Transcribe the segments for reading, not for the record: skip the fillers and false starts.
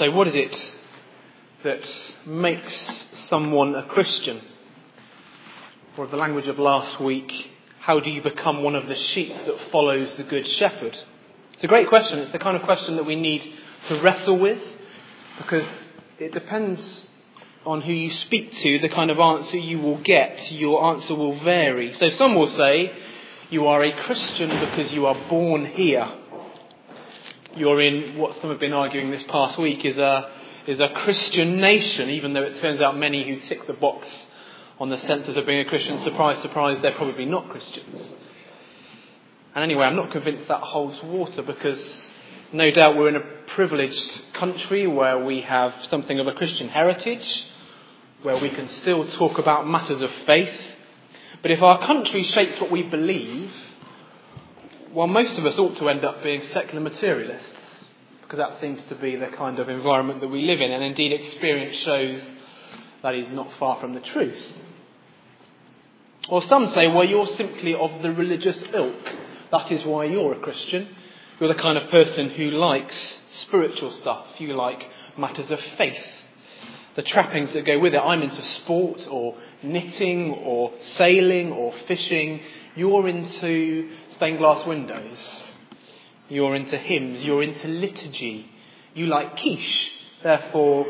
So what is it that makes someone a Christian? Or the language of last week, how do you become one of the sheep that follows the Good Shepherd? It's a great question. It's the kind of question that we need to wrestle with, because it depends on who you speak to, the kind of answer you will get. Your answer will vary. So some will say, you are a Christian because you are born here. You're in what some have been arguing this past week is a Christian nation, even though it turns out many who tick the box on the census of being a Christian, surprise, surprise, they're probably not Christians. And anyway, I'm not convinced that holds water, because no doubt we're in a privileged country where we have something of a Christian heritage, where we can still talk about matters of faith. But if our country shapes what we believe, well, most of us ought to end up being secular materialists, because that seems to be the kind of environment that we live in, and indeed experience shows that is not far from the truth. Or some say, well, you're simply of the religious ilk. That is why you're a Christian. You're the kind of person who likes spiritual stuff. You like matters of faith, the trappings that go with it. I'm into sport or knitting or sailing or fishing. You're into stained glass windows. You're into hymns. You're into liturgy. You like quiche. Therefore,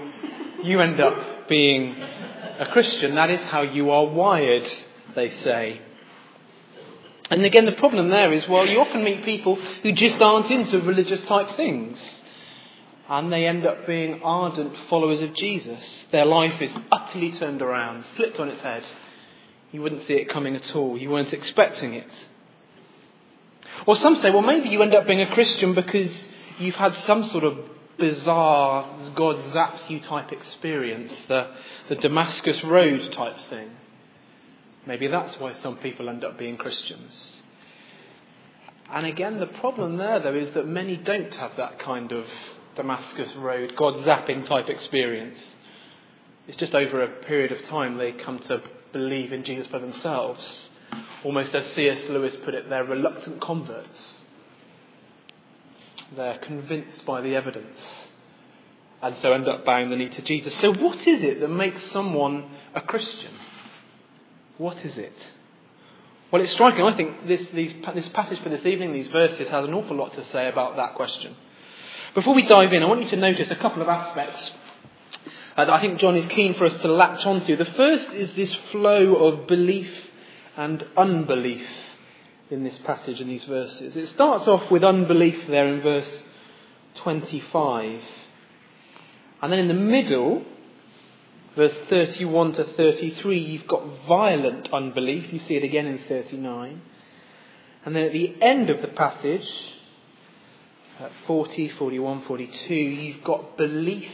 you end up being a Christian. That is how you are wired, they say. And again, the problem there is, well, you often meet people who just aren't into religious type things, and they end up being ardent followers of Jesus. Their life is utterly turned around, flipped on its head. You wouldn't see it coming at all. You weren't expecting it. Or some say, well, maybe you end up being a Christian because you've had some sort of bizarre, God zaps you type experience, the Damascus Road type thing. Maybe that's why some people end up being Christians. And again, the problem there, though, is that many don't have that kind of Damascus Road, God zapping type experience. It's just over a period of time they come to believe in Jesus for themselves. Almost as C.S. Lewis put it, they're reluctant converts. They're convinced by the evidence, and so end up bowing the knee to Jesus. So what is it that makes someone a Christian? What is it? Well, it's striking. I think this passage for this evening, these verses, has an awful lot to say about that question. Before we dive in, I want you to notice a couple of aspects that I think John is keen for us to latch onto. The first is this flow of belief and unbelief in this passage, in these verses. It starts off with unbelief there in verse 25. And then in the middle, verse 31 to 33, you've got violent unbelief. You see it again in 39. And then at the end of the passage, at 40, 41, 42, you've got belief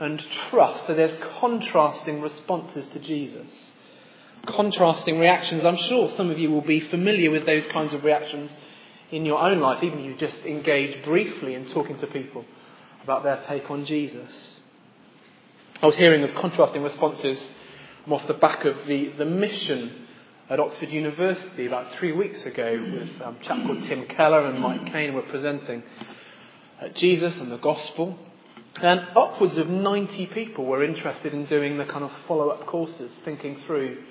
and trust. So there's contrasting responses to Jesus. Contrasting reactions. I'm sure some of you will be familiar with those kinds of reactions in your own life, even if you just engage briefly in talking to people about their take on Jesus. I was hearing of contrasting responses off the back of the mission at Oxford University about 3 weeks ago, with a chap called Tim Keller and Mike Kane were presenting Jesus and the Gospel. And upwards of 90 people were interested in doing the kind of follow-up courses, thinking through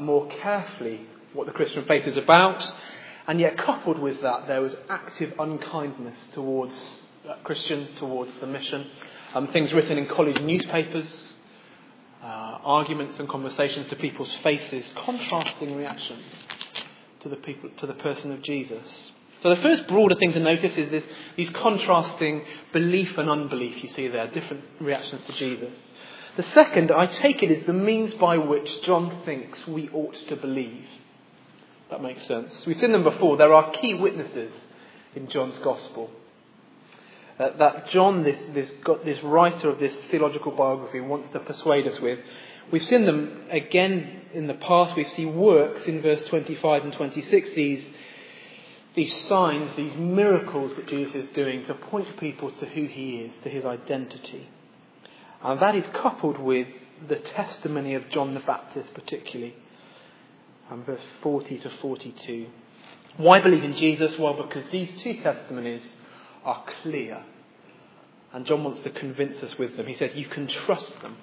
more carefully what the Christian faith is about. And yet coupled with that, there was active unkindness towards Christians, towards the mission. Things written in college newspapers, arguments and conversations to people's faces, contrasting reactions to the person of Jesus. So the first broader thing to notice is these contrasting belief and unbelief you see there, different reactions to Jesus. The second, I take it, is the means by which John thinks we ought to believe. That makes sense. We've seen them before. There are key witnesses in John's Gospel. That John, this writer of this theological biography, wants to persuade us with. We've seen them again in the past. We see works in verse 25 and 26, these signs, these miracles that Jesus is doing to point people to who he is, to his identity. And that is coupled with the testimony of John the Baptist particularly. And verse 40 to 42. Why believe in Jesus? Well, because these two testimonies are clear And John wants to convince us with them. He says, you can trust them.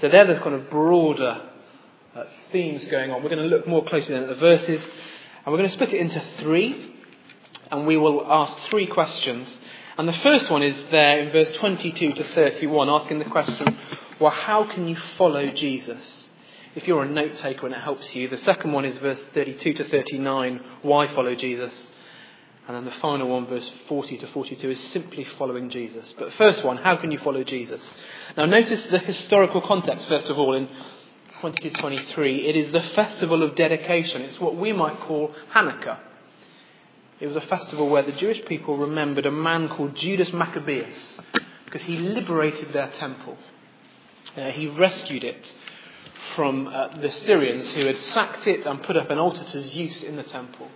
So they're the kind of broader themes going on. We're going to look more closely then at the verses. And we're going to split it into three. And we will ask three questions. And the first one is there in verse 22 to 31, asking the question, well, how can you follow Jesus? If you're a note taker and it helps you. The second one is verse 32 to 39, why follow Jesus? And then the final one, verse 40 to 42, is simply following Jesus. But the first one, how can you follow Jesus? Now notice the historical context, first of all, in 22 to 23. It is the festival of dedication. It's what we might call Hanukkah. It was a festival where the Jewish people remembered a man called Judas Maccabeus, because he liberated their temple. He rescued it from the Syrians, who had sacked it and put up an altar to Zeus in the temple.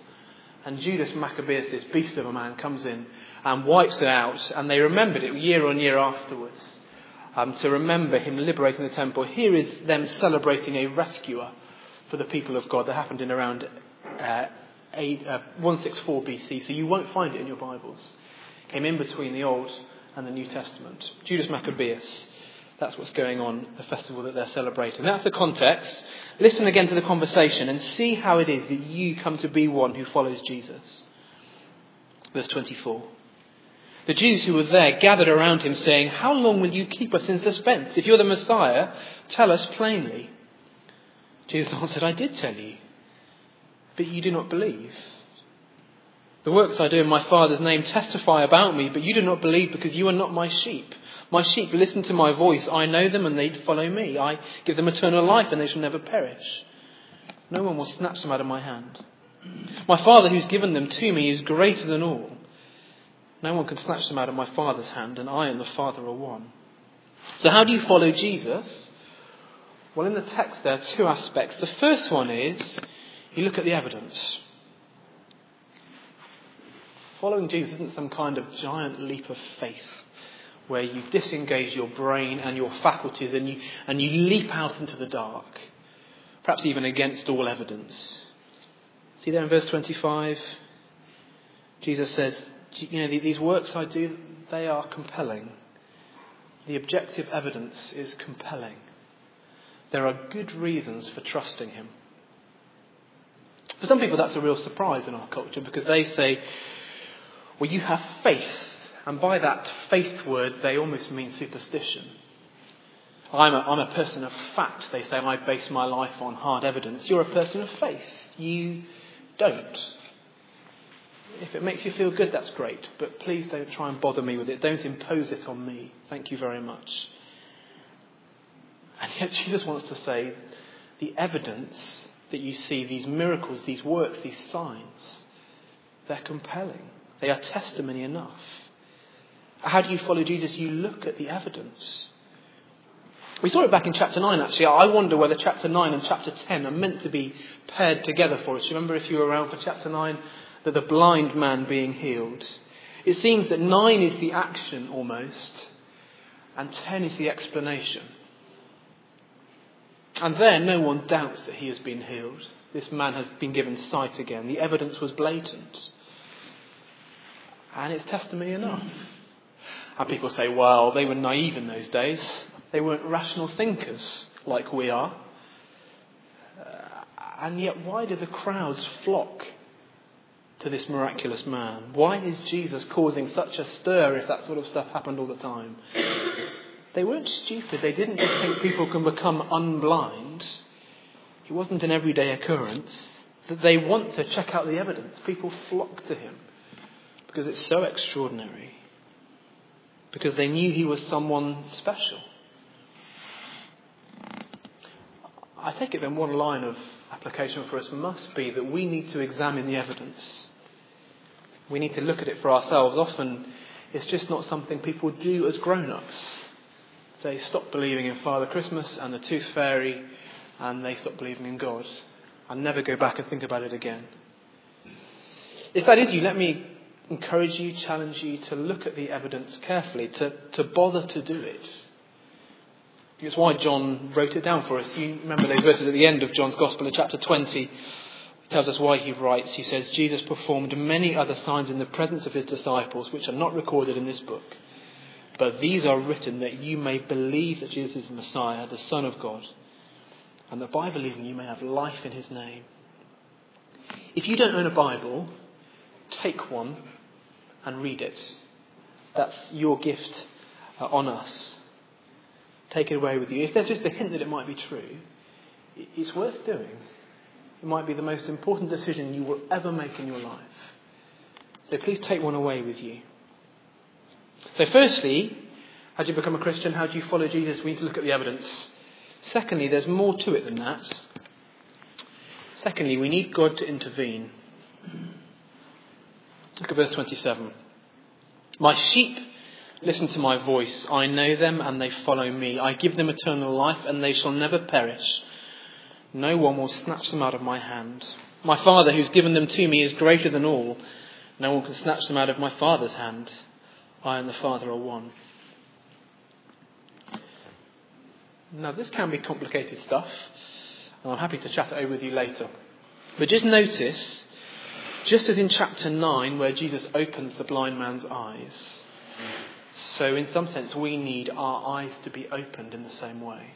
And Judas Maccabeus, this beast of a man, comes in and wipes it out. And they remembered it year on year afterwards, to remember him liberating the temple. Here is them celebrating a rescuer for the people of God that happened in around 164 BC. So you won't find it in your Bibles. It came in between the Old and the New Testament. Judas Maccabeus. That's what's going on, the festival that they're celebrating. That's the context. Listen again to the conversation and see how it is that you come to be one who follows Jesus. Verse 24. The Jews who were there gathered around him, saying, how long will you keep us in suspense? If you're the Messiah, tell us plainly. Jesus answered, I did tell you, but you do not believe. The works I do in my Father's name testify about me, but you do not believe because you are not my sheep. My sheep listen to my voice. I know them and they follow me. I give them eternal life and they shall never perish. No one will snatch them out of my hand. My Father who's given them to me is greater than all. No one can snatch them out of my Father's hand, and I and the Father are one. So how do you follow Jesus? Well, in the text there are two aspects. The first one is you look at the evidence. Following Jesus isn't some kind of giant leap of faith where you disengage your brain and your faculties and you leap out into the dark, perhaps even against all evidence. See there in verse 25, Jesus says, these works I do, they are compelling. The objective evidence is compelling. There are good reasons for trusting him. For some people that's a real surprise in our culture, because they say, well, you have faith. And by that faith word, they almost mean superstition. I'm a person of fact, they say. I base my life on hard evidence. You're a person of faith. You don't. If it makes you feel good, that's great. But please don't try and bother me with it. Don't impose it on me. Thank you very much. And yet Jesus wants to say, the evidence that you see, these miracles, these works, these signs, they're compelling. They are testimony enough. How do you follow Jesus? You look at the evidence. We saw it back in chapter 9, actually. I wonder whether chapter 9 and chapter 10 are meant to be paired together for us. Remember, if you were around for chapter 9, that the blind man being healed. It seems that 9 is the action almost, and 10 is the explanation. And there, no one doubts that he has been healed. This man has been given sight again. The evidence was blatant. And it's testimony enough. And people say, well, they were naive in those days. They weren't rational thinkers like we are. And yet, why do the crowds flock to this miraculous man? Why is Jesus causing such a stir if that sort of stuff happened all the time? They weren't stupid. They didn't just think people can become unblind. It wasn't an everyday occurrence. That they want to check out the evidence. People flock to him because it's so extraordinary. Because they knew he was someone special. I take it then one line of application for us must be that we need to examine the evidence. We need to look at it for ourselves. Often it's just not something people do as grown-ups. They stop believing in Father Christmas and the Tooth Fairy, and they stop believing in God and never go back and think about it again. If that is you, let me encourage you, challenge you to look at the evidence carefully, to bother to do it. It's why John wrote it down for us. You remember those verses at the end of John's Gospel in chapter 20. It tells us why he writes. He says, Jesus performed many other signs in the presence of his disciples, which are not recorded in this book. But these are written that you may believe that Jesus is the Messiah, the Son of God, and that by believing you may have life in his name. If you don't own a Bible, take one and read it. That's your gift on us. Take it away with you. If there's just a hint that it might be true, it's worth doing. It might be the most important decision you will ever make in your life. So please take one away with you. So firstly, how do you become a Christian? How do you follow Jesus? We need to look at the evidence. Secondly, there's more to it than that. Secondly, we need God to intervene. Look at verse 27. My sheep listen to my voice. I know them and they follow me. I give them eternal life and they shall never perish. No one will snatch them out of my hand. My Father who's given them to me is greater than all. No one can snatch them out of my Father's hand. I and the Father are one. Now this can be complicated stuff, and I'm happy to chat it over with you later. But just notice, just as in chapter 9 where Jesus opens the blind man's eyes, so in some sense we need our eyes to be opened in the same way.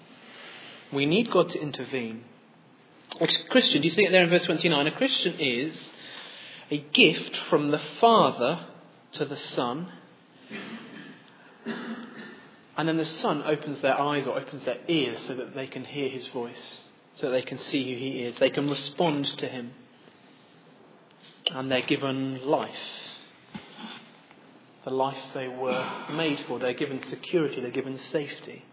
We need God to intervene. A Christian, do you see it there in verse 29? A Christian is a gift from the Father to the Son. And then the Son opens their eyes or opens their ears so that they can hear his voice, so that they can see who he is. They can respond to him. And they're given life. The life they were made for. They're given security. They're given safety.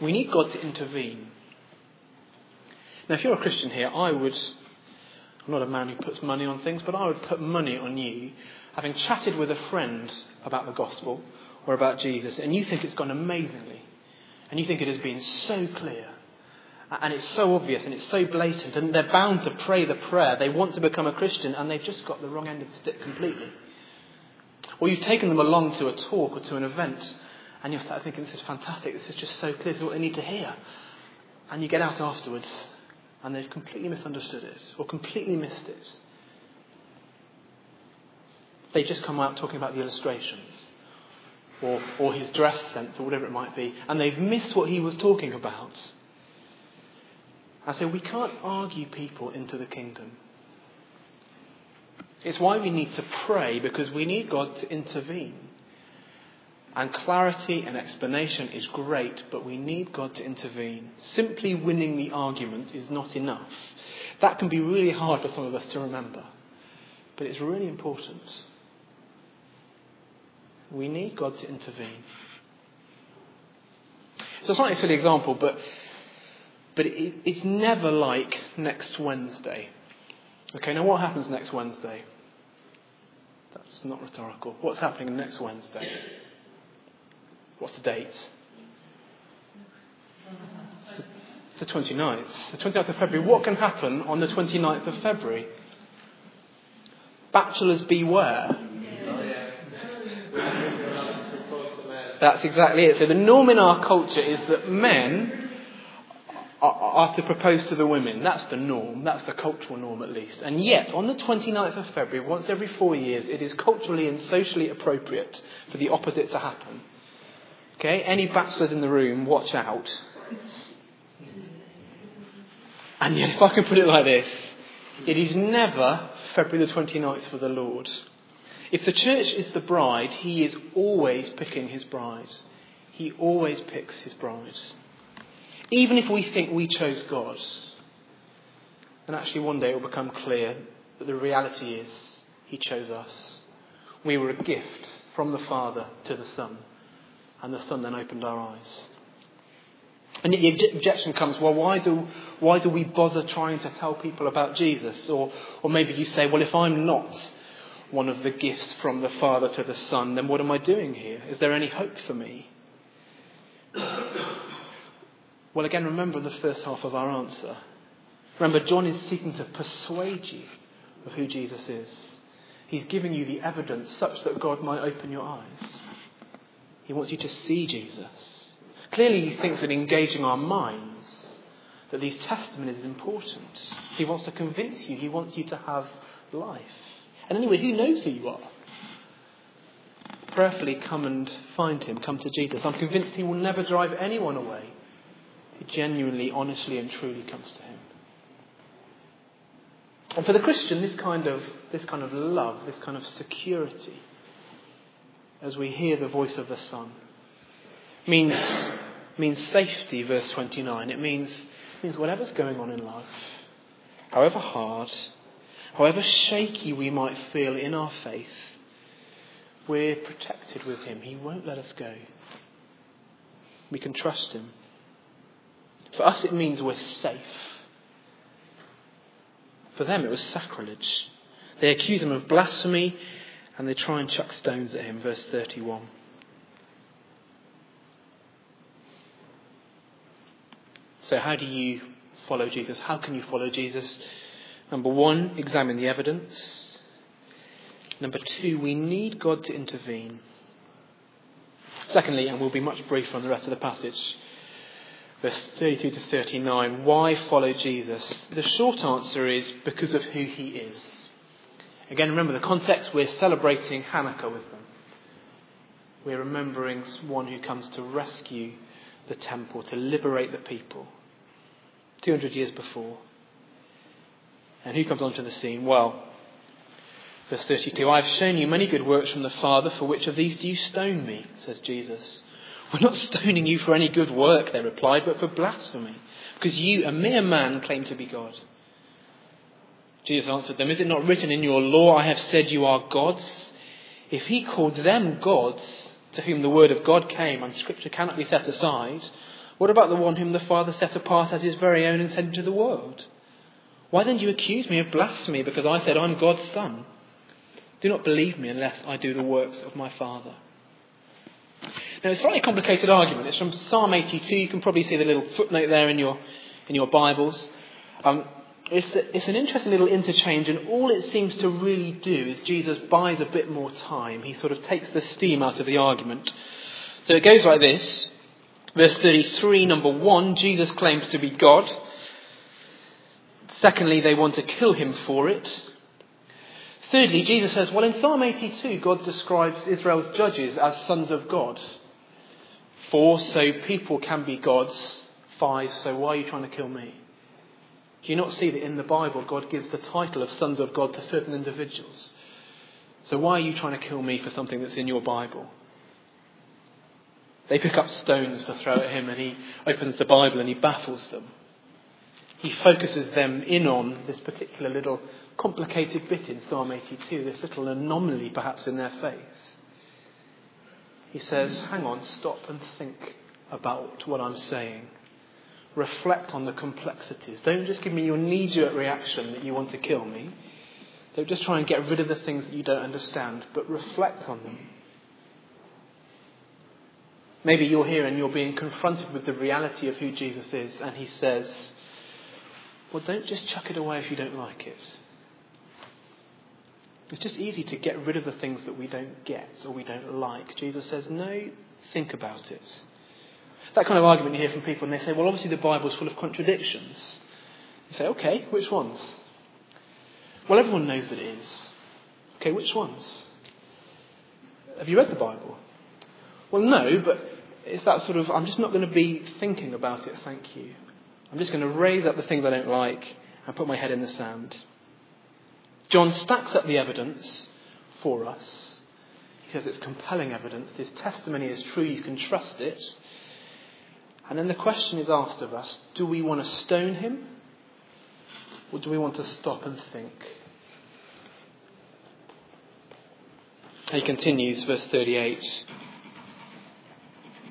We need God to intervene. Now, if you're a Christian here, I'm not a man who puts money on things, but I would put money on you having chatted with a friend about the gospel or about Jesus, and you think it's gone amazingly, and you think it has been so clear, and it's so obvious, and it's so blatant, and they're bound to pray the prayer. They want to become a Christian, and they've just got the wrong end of the stick completely. Or you've taken them along to a talk or to an event, and you're starting thinking, this is fantastic, this is just so clear, this is what they need to hear. And you get out afterwards, and they've completely misunderstood it, or completely missed it. They just come out talking about the illustrations, or his dress sense, or whatever it might be, and they've missed what he was talking about. And so we can't argue people into the kingdom. It's why we need to pray, because we need God to intervene. And clarity and explanation is great, but we need God to intervene. Simply winning the argument is not enough. That can be really hard for some of us to remember, but it's really important. We need God to intervene. It's a slightly silly example, but it's never like next Wednesday. Okay, now what happens next Wednesday? That's not rhetorical. What's happening next Wednesday? What's the date? It's the 29th. The 29th of February. What can happen on the 29th of February? Bachelors beware. That's exactly it. So the norm in our culture is that men are to propose to the women. That's the norm. That's the cultural norm, at least. And yet, on the 29th of February, once every 4 years, it is culturally and socially appropriate for the opposite to happen. Okay, any bachelors in the room, watch out. And yet, if I can put it like this, it is never February the 29th for the Lord. If the church is the bride, he is always picking his bride. He always picks his bride. Even if we think we chose God, then actually one day it will become clear that the reality is he chose us. We were a gift from the Father to the Son. And the Son then opened our eyes. And yet the objection comes, well, why do we bother trying to tell people about Jesus? Or maybe you say, well, if I'm not one of the gifts from the Father to the Son, then what am I doing here? Is there any hope for me? Well, again, remember the first half of our answer. Remember, John is seeking to persuade you of who Jesus is. He's giving you the evidence such that God might open your eyes. He wants you to see Jesus. Clearly he thinks that engaging our minds, that these testimonies is important. He wants to convince you. He wants you to have life. And anyway, who knows who you are? prayerfully come and find him, come to Jesus. I'm convinced he will never drive anyone away who genuinely, honestly and truly comes to him. And for the Christian, this kind of love, this kind of security, as we hear the voice of the Son, means safety, verse 29. It means whatever's going on in life, however hard, however shaky we might feel in our faith, we're protected with him. He won't let us go. We can trust him. For us, it means we're safe. For them, it was sacrilege. They accuse him of blasphemy and they try and chuck stones at him. Verse 31. So how do you follow Jesus? How can you follow Jesus? Number one, examine the evidence. Number two, we need God to intervene. Secondly, and we'll be much briefer on the rest of the passage, verse 32 to 39, why follow Jesus? The short answer is because of who he is. Again, remember the context, we're celebrating Hanukkah with them. We're remembering one who comes to rescue the temple, to liberate the people, 200 years before. And who comes onto the scene? Well, verse 32, I have shown you many good works from the Father, for which of these do you stone me, says Jesus. We're not stoning you for any good work, they replied, but for blasphemy, because you, a mere man, claim to be God. Jesus answered them, is it not written in your law, I have said you are gods? If he called them gods, to whom the word of God came, and scripture cannot be set aside, what about the one whom the Father set apart as his very own and sent into the world? Why then do you accuse me of blasphemy, because I said I'm God's son? Do not believe me unless I do the works of my Father. Now, it's a slightly complicated argument. It's from Psalm 82. You can probably see the little footnote there in your Bibles. It's an interesting little interchange, and all it seems to really do is Jesus buys a bit more time. He sort of takes the steam out of the argument. So it goes like this. Verse 33, number 1, Jesus claims to be God. Secondly, they want to kill him for it. Thirdly, Jesus says, well, in Psalm 82, God describes Israel's judges as sons of God. 4, so people can be gods. 5, so why are you trying to kill me? Do you not see that in the Bible, God gives the title of sons of God to certain individuals? So why are you trying to kill me for something that's in your Bible? They pick up stones to throw at him, and he opens the Bible and he baffles them. He focuses them in on this particular little complicated bit in Psalm 82, this little anomaly perhaps in their faith. He says, hang on, stop and think about what I'm saying. Reflect on the complexities. Don't just give me your knee-jerk reaction that you want to kill me. Don't just try and get rid of the things that you don't understand, but reflect on them. Maybe you're here and you're being confronted with the reality of who Jesus is, and he says, well, don't just chuck it away if you don't like it. It's just easy to get rid of the things that we don't get or we don't like. Jesus says, no, think about it. That kind of argument you hear from people, and they say, well, obviously the Bible's full of contradictions. You say, okay, which ones? Well, everyone knows that it is. Okay, which ones? Have you read the Bible? Well, no, but it's that sort of, I'm just not going to be thinking about it, thank you. I'm just going to raise up the things I don't like and put my head in the sand. John stacks up the evidence for us. He says it's compelling evidence. His testimony is true. You can trust it. And then the question is asked of us, do we want to stone him? Or do we want to stop and think? He continues, verse 38.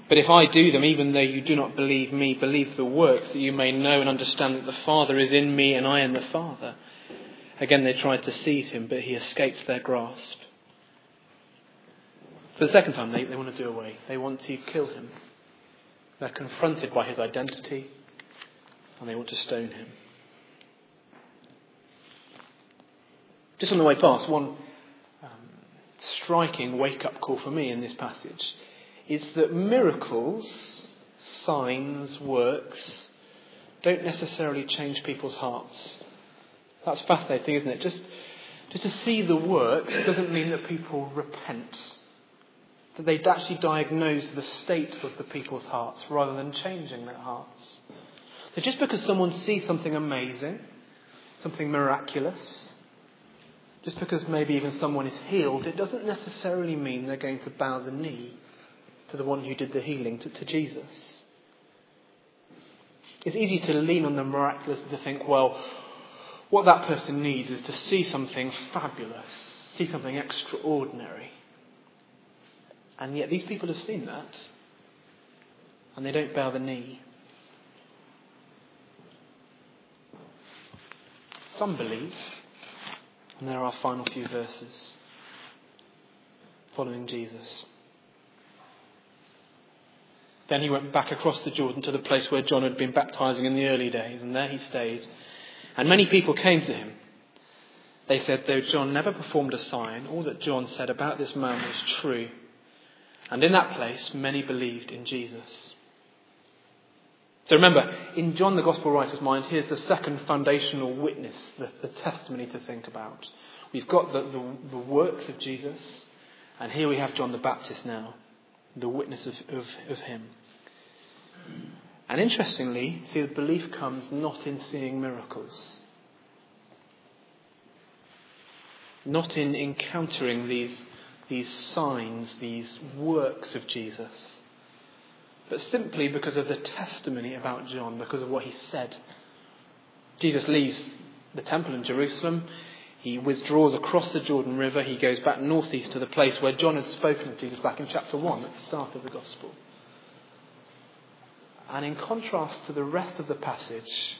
But if I do them, even though you do not believe me, believe the works, that you may know and understand that the Father is in me and I in the Father. Again, they tried to seize him, but he escaped their grasp. For the second time, they want to do away. They want to kill him. They're confronted by his identity, and they want to stone him. Just on the way past, one striking wake-up call for me in this passage is that miracles, signs, works don't necessarily change people's hearts. That's a fascinating thing, isn't it? Just to see the works doesn't mean that people repent. that they'd actually diagnose the state of the people's hearts rather than changing their hearts. So just because someone sees something amazing, something miraculous, just because maybe even someone is healed, it doesn't necessarily mean they're going to bow the knee to the one who did the healing, to Jesus. It's easy to lean on the miraculous and to think, well, what that person needs is to see something fabulous, see something extraordinary. And yet these people have seen that, and they don't bow the knee. Some believe, and there are our final few verses, following Jesus. Then he went back across the Jordan to the place where John had been baptizing in the early days, and there he stayed. And many people came to him. They said, though John never performed a sign, all that John said about this man was true. And in that place, many believed in Jesus. So remember, in John the Gospel writer's mind, here's the second foundational witness, the testimony to think about. We've got the works of Jesus, and here we have John the Baptist now, the witness of him. And interestingly, see, the belief comes not in seeing miracles, not in encountering these signs, these works of Jesus, but simply because of the testimony about John, because of what he said. Jesus leaves the temple in Jerusalem. He withdraws across the Jordan River. He goes back northeast to the place where John had spoken of Jesus back in chapter 1 at the start of the Gospel. And in contrast to the rest of the passage,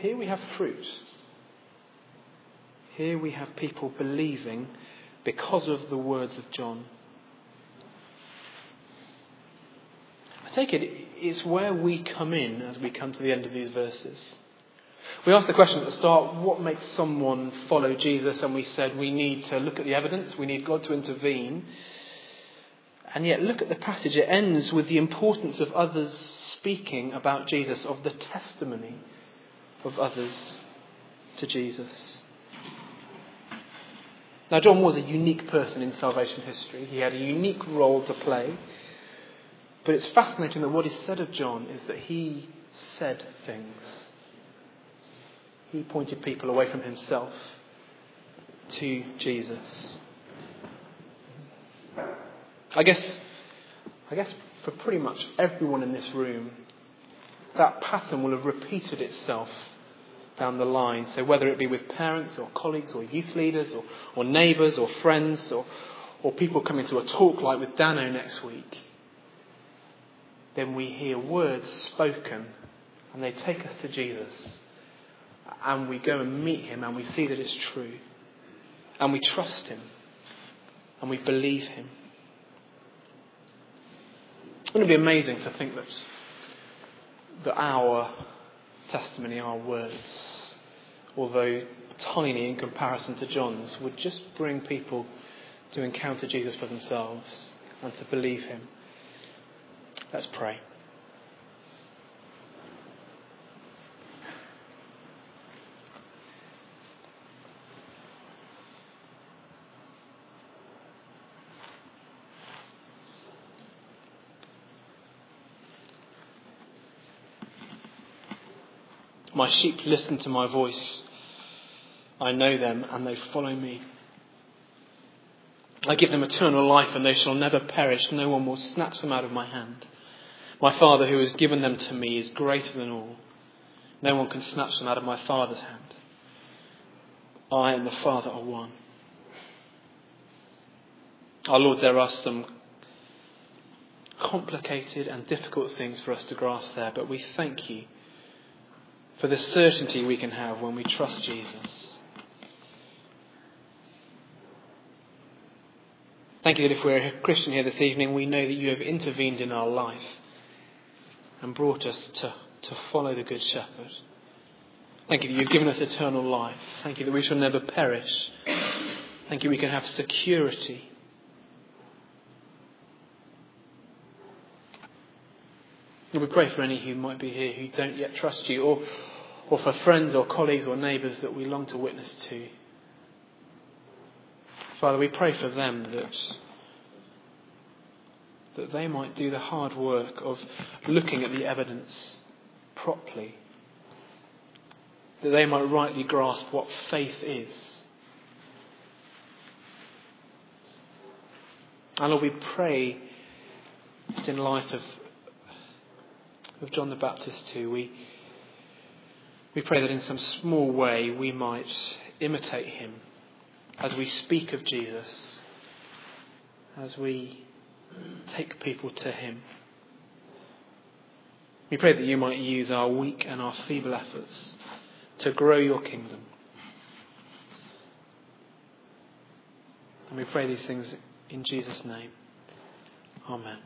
here we have fruit. Here we have people believing because of the words of John. I take it, it's where we come in as we come to the end of these verses. We asked the question at the start, what makes someone follow Jesus? And we said we need to look at the evidence, we need God to intervene. And yet look at the passage, it ends with the importance of others speaking about Jesus, of the testimony of others to Jesus. Now John was a unique person in salvation history, he had a unique role to play. But it's fascinating that what is said of John is that he said things. He pointed people away from himself to Jesus. I guess for pretty much everyone in this room, that pattern will have repeated itself down the line. So whether it be with parents or colleagues or youth leaders or neighbours or friends or people coming to a talk like with Dano next week, then we hear words spoken and they take us to Jesus. And we go and meet him and we see that it's true. And we trust him. And we believe him. Wouldn't it be amazing to think that our testimony, our words, although tiny in comparison to John's, would just bring people to encounter Jesus for themselves and to believe him. Let's pray. My sheep listen to my voice. I know them and they follow me. I give them eternal life and they shall never perish. No one will snatch them out of my hand. My Father who has given them to me is greater than all. No one can snatch them out of my Father's hand. I and the Father are one. Our Lord, there are some complicated and difficult things for us to grasp there, but we thank you for the certainty we can have when we trust Jesus. Thank you that if we're a Christian here this evening, we know that you have intervened in our life and brought us to follow the Good Shepherd. Thank you that you've given us eternal life. Thank you that we shall never perish. Thank you we can have security. We pray for any who might be here who don't yet trust you, or for friends or colleagues or neighbours that we long to witness to. Father, we pray for them that that they might do the hard work of looking at the evidence properly, that they might rightly grasp what faith is. And Lord, we pray that in light of John the Baptist too, we pray that in some small way we might imitate him as we speak of Jesus, as we take people to him. We pray that you might use our weak and our feeble efforts to grow your kingdom. And we pray these things in Jesus' name. Amen.